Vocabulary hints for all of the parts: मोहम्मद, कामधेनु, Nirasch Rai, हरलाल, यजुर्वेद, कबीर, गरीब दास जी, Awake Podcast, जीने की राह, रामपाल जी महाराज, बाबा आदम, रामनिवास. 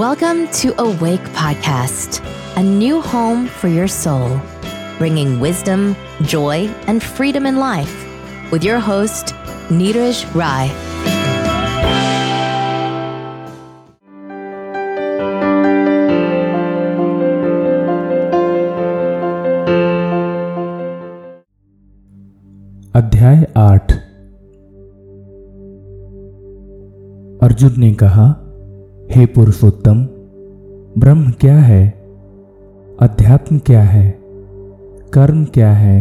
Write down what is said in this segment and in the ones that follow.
Welcome to Awake Podcast, a new home for your soul, bringing wisdom, joy, and freedom in life with your host, Nirasch Rai. अध्याय 8। अर्जुन ने कहा, हे पुरुषोत्तम, ब्रह्म क्या है, अध्यात्म क्या है, कर्म क्या है,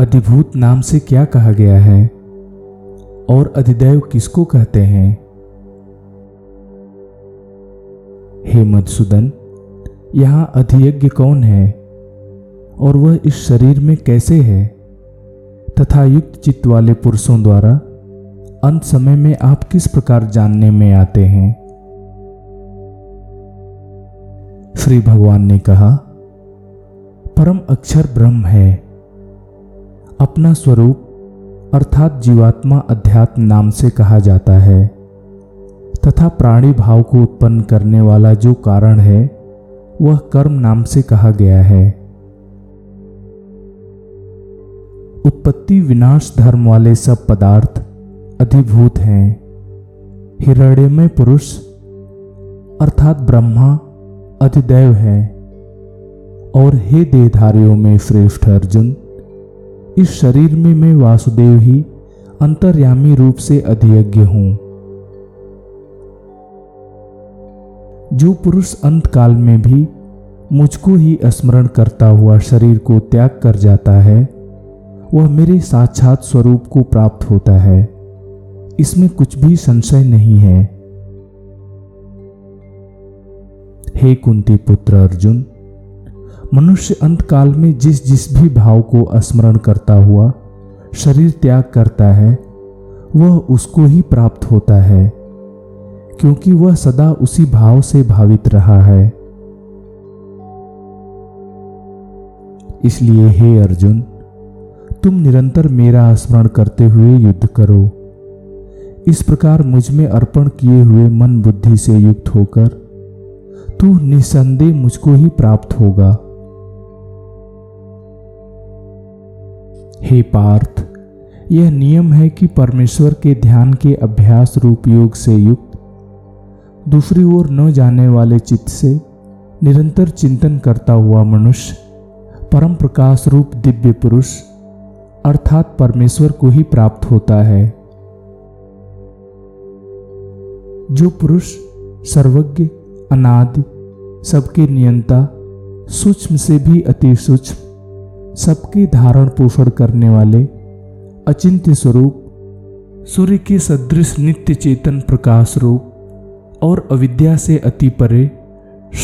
अधिभूत नाम से क्या कहा गया है और अधिदैव किसको कहते हैं। हे मधुसूदन, यहाँ अधियज्ञ कौन है और वह इस शरीर में कैसे है तथा युक्त चित्त वाले पुरुषों द्वारा अंत समय में आप किस प्रकार जानने में आते हैं। श्री भगवान ने कहा, परम अक्षर ब्रह्म है, अपना स्वरूप अर्थात जीवात्मा अध्यात्म नाम से कहा जाता है तथा प्राणी भाव को उत्पन्न करने वाला जो कारण है वह कर्म नाम से कहा गया है। उत्पत्ति विनाश धर्म वाले सब पदार्थ अधिभूत हैं। हिरण्यमय पुरुष अर्थात ब्रह्मा अधिदैव है और हे देहधारियों में श्रेष्ठ अर्जुन, इस शरीर में मैं वासुदेव ही अंतर्यामी रूप से अधियज्ञ हूं। जो पुरुष अंतकाल में भी मुझको ही स्मरण करता हुआ शरीर को त्याग कर जाता है वह मेरे साक्षात स्वरूप को प्राप्त होता है, इसमें कुछ भी संशय नहीं है। हे कुंती पुत्र अर्जुन, मनुष्य अंतकाल में जिस भी भाव को स्मरण करता हुआ शरीर त्याग करता है वह उसको ही प्राप्त होता है, क्योंकि वह सदा उसी भाव से भावित रहा है। इसलिए हे अर्जुन, तुम निरंतर मेरा स्मरण करते हुए युद्ध करो। इस प्रकार मुझ में अर्पण किए हुए मन बुद्धि से युक्त होकर तू निसंदेह मुझको ही प्राप्त होगा। हे पार्थ, यह नियम है कि परमेश्वर के ध्यान के अभ्यास रूप योग से युक्त दूसरी ओर न जाने वाले चित्त से निरंतर चिंतन करता हुआ मनुष्य परम प्रकाश रूप दिव्य पुरुष अर्थात परमेश्वर को ही प्राप्त होता है। जो पुरुष सर्वज्ञ, अनादि, सबके नियंता, सूक्ष्म से भी अति सूक्ष्म, सबके धारण पोषण करने वाले, अचिंत्य स्वरूप, सूर्य के सदृश नित्य चेतन प्रकाश रूप और अविद्या से अति परे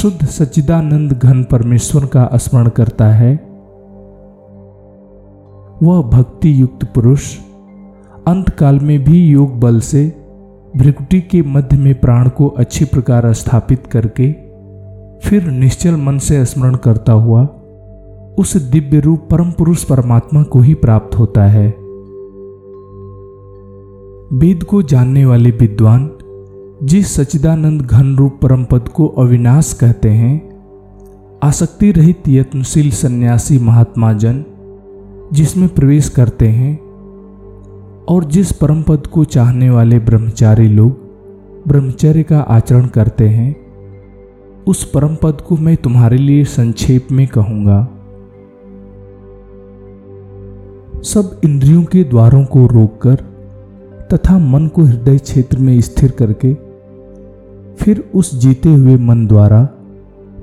शुद्ध सच्चिदानंद घन परमेश्वर का स्मरण करता है, वह भक्ति युक्त पुरुष अंतकाल में भी योग बल से भ्रिकुटी के मध्य में प्राण को अच्छी प्रकार स्थापित करके फिर निश्चल मन से स्मरण करता हुआ उस दिव्य रूप परम पुरुष परमात्मा को ही प्राप्त होता है। वेद को जानने वाले विद्वान जिस सच्चिदानंद घन रूप परम पद को अविनाश कहते हैं, आसक्ति रहित यत्नशील सन्यासी महात्मा जन जिसमें प्रवेश करते हैं और जिस परम पद को चाहने वाले ब्रह्मचारी लोग ब्रह्मचर्य का आचरण करते हैं, उस परम पद को मैं तुम्हारे लिए संक्षेप में कहूँगा। सब इंद्रियों के द्वारों को रोककर तथा मन को हृदय क्षेत्र में स्थिर करके फिर उस जीते हुए मन द्वारा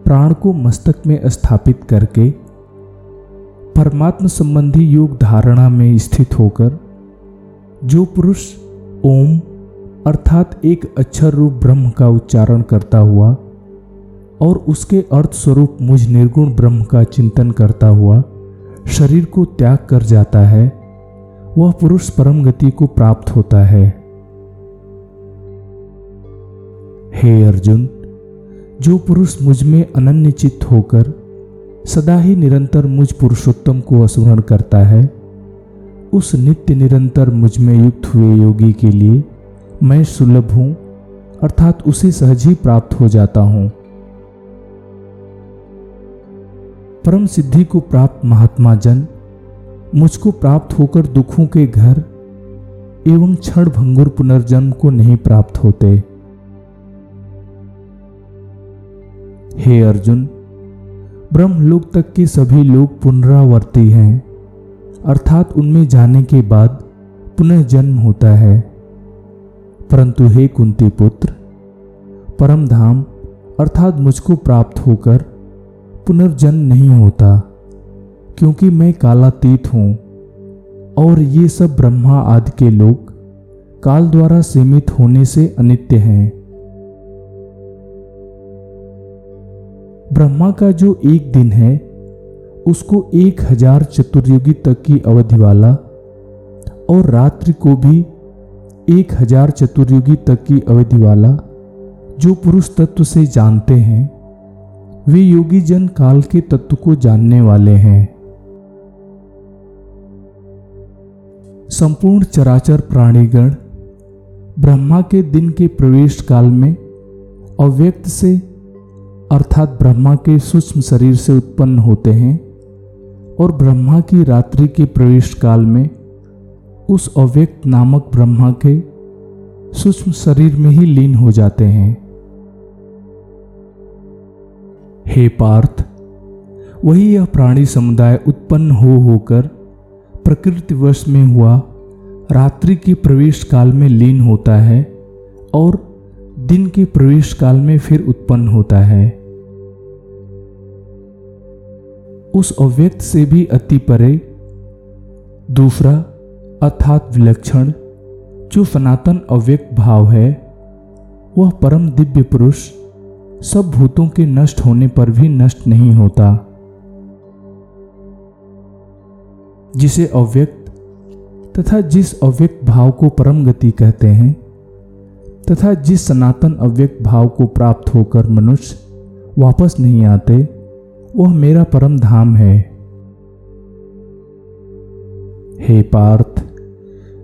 प्राण को मस्तक में स्थापित करके परमात्मा संबंधी योग धारणा में स्थित होकर जो पुरुष ओम अर्थात एक अक्षर रूप ब्रह्म का उच्चारण करता हुआ और उसके अर्थ स्वरूप मुझ निर्गुण ब्रह्म का चिंतन करता हुआ शरीर को त्याग कर जाता है, वह पुरुष परम गति को प्राप्त होता है। हे अर्जुन, जो पुरुष मुझ में अनन्य चित्त होकर सदा ही निरंतर मुझ पुरुषोत्तम को स्मरण करता है, उस नित्य निरंतर मुझ में युक्त हुए योगी के लिए मैं सुलभ हूँ अर्थात उसे सहज ही प्राप्त हो जाता हूं। परम सिद्धि को प्राप्त महात्मा जन मुझको प्राप्त होकर दुखों के घर एवं क्षण भंगुर पुनर्जन्म को नहीं प्राप्त होते। हे अर्जुन, ब्रह्मलोक तक के सभी लोग पुनरावर्ती हैं, अर्थात उनमें जाने के बाद पुनः जन्म होता है। परंतु हे कुंती पुत्र, परम धाम अर्थात मुझको प्राप्त होकर पुनर्जन्म नहीं होता, क्योंकि मैं कालातीत हूँ और ये सब ब्रह्मा आदि के लोग काल द्वारा सीमित होने से अनित्य हैं। ब्रह्मा का जो एक दिन है उसको 1000 चतुर्युगी तक की अवधि वाला और रात्रि को भी 1000 चतुर्युगी तक की अवधि वाला जो पुरुष तत्व से जानते हैं, वे योगी जन काल के तत्व को जानने वाले हैं। संपूर्ण चराचर प्राणीगण ब्रह्मा के दिन के प्रवेश काल में अव्यक्त से अर्थात ब्रह्मा के सूक्ष्म शरीर से उत्पन्न होते हैं और ब्रह्मा की रात्रि के प्रवेश काल में उस अव्यक्त नामक ब्रह्मा के सूक्ष्म शरीर में ही लीन हो जाते हैं। हे पार्थ, वही यह प्राणी समुदाय उत्पन्न होकर प्रकृति वश में हुआ रात्रि के प्रवेश काल में लीन होता है और दिन के प्रवेश काल में फिर उत्पन्न होता है। उस अव्यक्त से भी अति परे दूसरा अर्थात विलक्षण जो सनातन अव्यक्त भाव है, वह परम दिव्य पुरुष सब भूतों के नष्ट होने पर भी नष्ट नहीं होता। जिसे अव्यक्त तथा जिस अव्यक्त भाव को परम गति कहते हैं तथा जिस सनातन अव्यक्त भाव को प्राप्त होकर मनुष्य वापस नहीं आते, वह मेरा परम धाम है। हे पार्थ,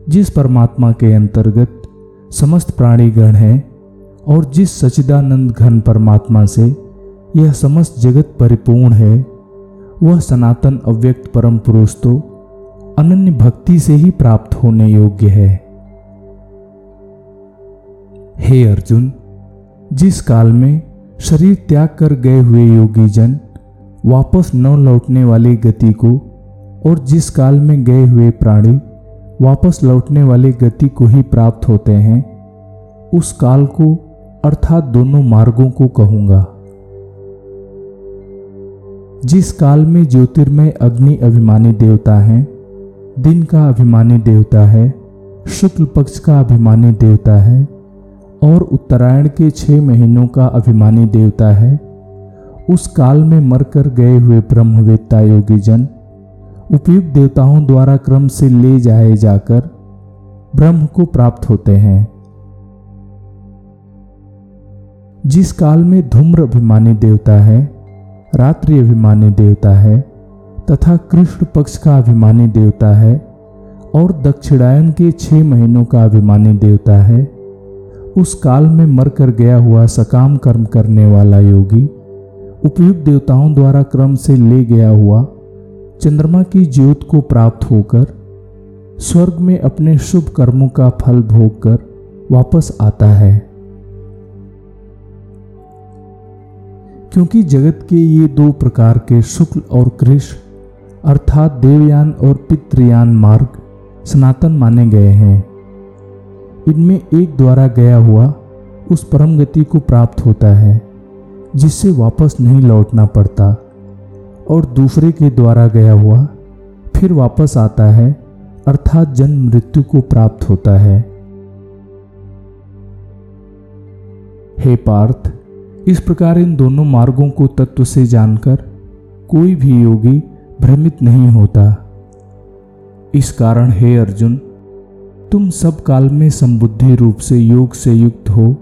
जिस परमात्मा के अंतर्गत समस्त प्राणीगण हैं और जिस सच्चिदानंद घन परमात्मा से यह समस्त जगत परिपूर्ण है, वह सनातन अव्यक्त परम पुरुष तो अनन्य भक्ति से ही प्राप्त होने योग्य है। हे अर्जुन, जिस काल में शरीर त्याग कर गए हुए योगी जन वापस न लौटने वाली गति को और जिस काल में गए हुए प्राणी वापस लौटने वाली गति को ही प्राप्त होते हैं, उस काल को अर्थात दोनों मार्गों को कहूँगा। जिस काल में ज्योतिर्मय अग्नि अभिमानी देवता हैं, दिन का अभिमानी देवता है, शुक्ल पक्ष का अभिमानी देवता है और उत्तरायण के 6 महीनों का अभिमानी देवता है, उस काल में मरकर गए हुए ब्रह्मवेत्ता योगी जन उपयुक्त देवताओं द्वारा क्रम से ले जाए जाकर ब्रह्म को प्राप्त होते हैं। जिस काल में धूम्र अभिमानी देवता है, रात्रि अभिमानी देवता है तथा कृष्ण पक्ष का अभिमानी देवता है और दक्षिणायन के 6 महीनों का अभिमानी देवता है, उस काल में मरकर गया हुआ सकाम कर्म करने वाला योगी उपयुक्त देवताओं द्वारा क्रम से ले गया हुआ चंद्रमा की ज्योत को प्राप्त होकर स्वर्ग में अपने शुभ कर्मों का फल भोग कर वापस आता है। क्योंकि जगत के ये 2 प्रकार के शुक्ल और कृष्ण अर्थात देवयान और पितृयान मार्ग सनातन माने गए हैं, इनमें एक द्वारा गया हुआ उस परम गति को प्राप्त होता है जिससे वापस नहीं लौटना पड़ता, और दूसरे के द्वारा गया हुआ फिर वापस आता है अर्थात जन्म मृत्यु को प्राप्त होता है। हे पार्थ, इस प्रकार इन दोनों मार्गों को तत्व से जानकर कोई भी योगी भ्रमित नहीं होता। इस कारण हे अर्जुन, तुम सब काल में संबुद्धि रूप से योग से युक्त हो,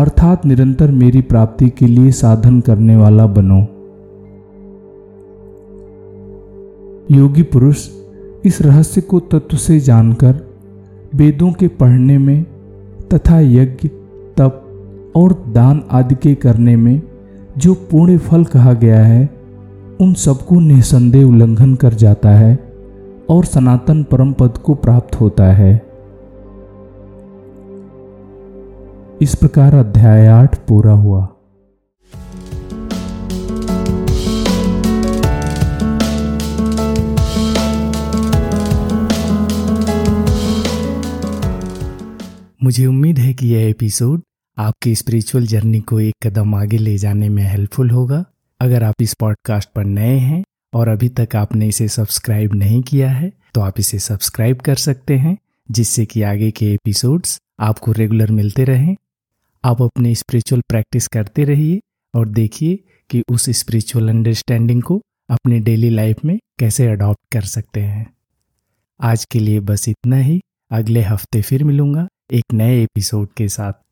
अर्थात निरंतर मेरी प्राप्ति के लिए साधन करने वाला बनो। योगी पुरुष इस रहस्य को तत्व से जानकर वेदों के पढ़ने में तथा यज्ञ तप और दान आदि के करने में जो पूर्ण फल कहा गया है उन सबको निसंदेह उल्लंघन कर जाता है और सनातन परम पद को प्राप्त होता है। इस प्रकार अध्याय 8 पूरा हुआ। मुझे उम्मीद है कि यह एपिसोड आपकी स्पिरिचुअल जर्नी को एक कदम आगे ले जाने में हेल्पफुल होगा। अगर आप इस पॉडकास्ट पर नए हैं और अभी तक आपने इसे सब्सक्राइब नहीं किया है तो आप इसे सब्सक्राइब कर सकते हैं, जिससे कि आगे के एपिसोड्स आपको रेगुलर मिलते रहें। आप अपने स्पिरिचुअल प्रैक्टिस करते रहिए और देखिए कि उस स्पिरिचुअल अंडरस्टैंडिंग को अपने डेली लाइफ में कैसे अडॉप्ट कर सकते हैं। आज के लिए बस इतना ही। अगले हफ्ते फिर मिलूंगा एक नए एपिसोड के साथ।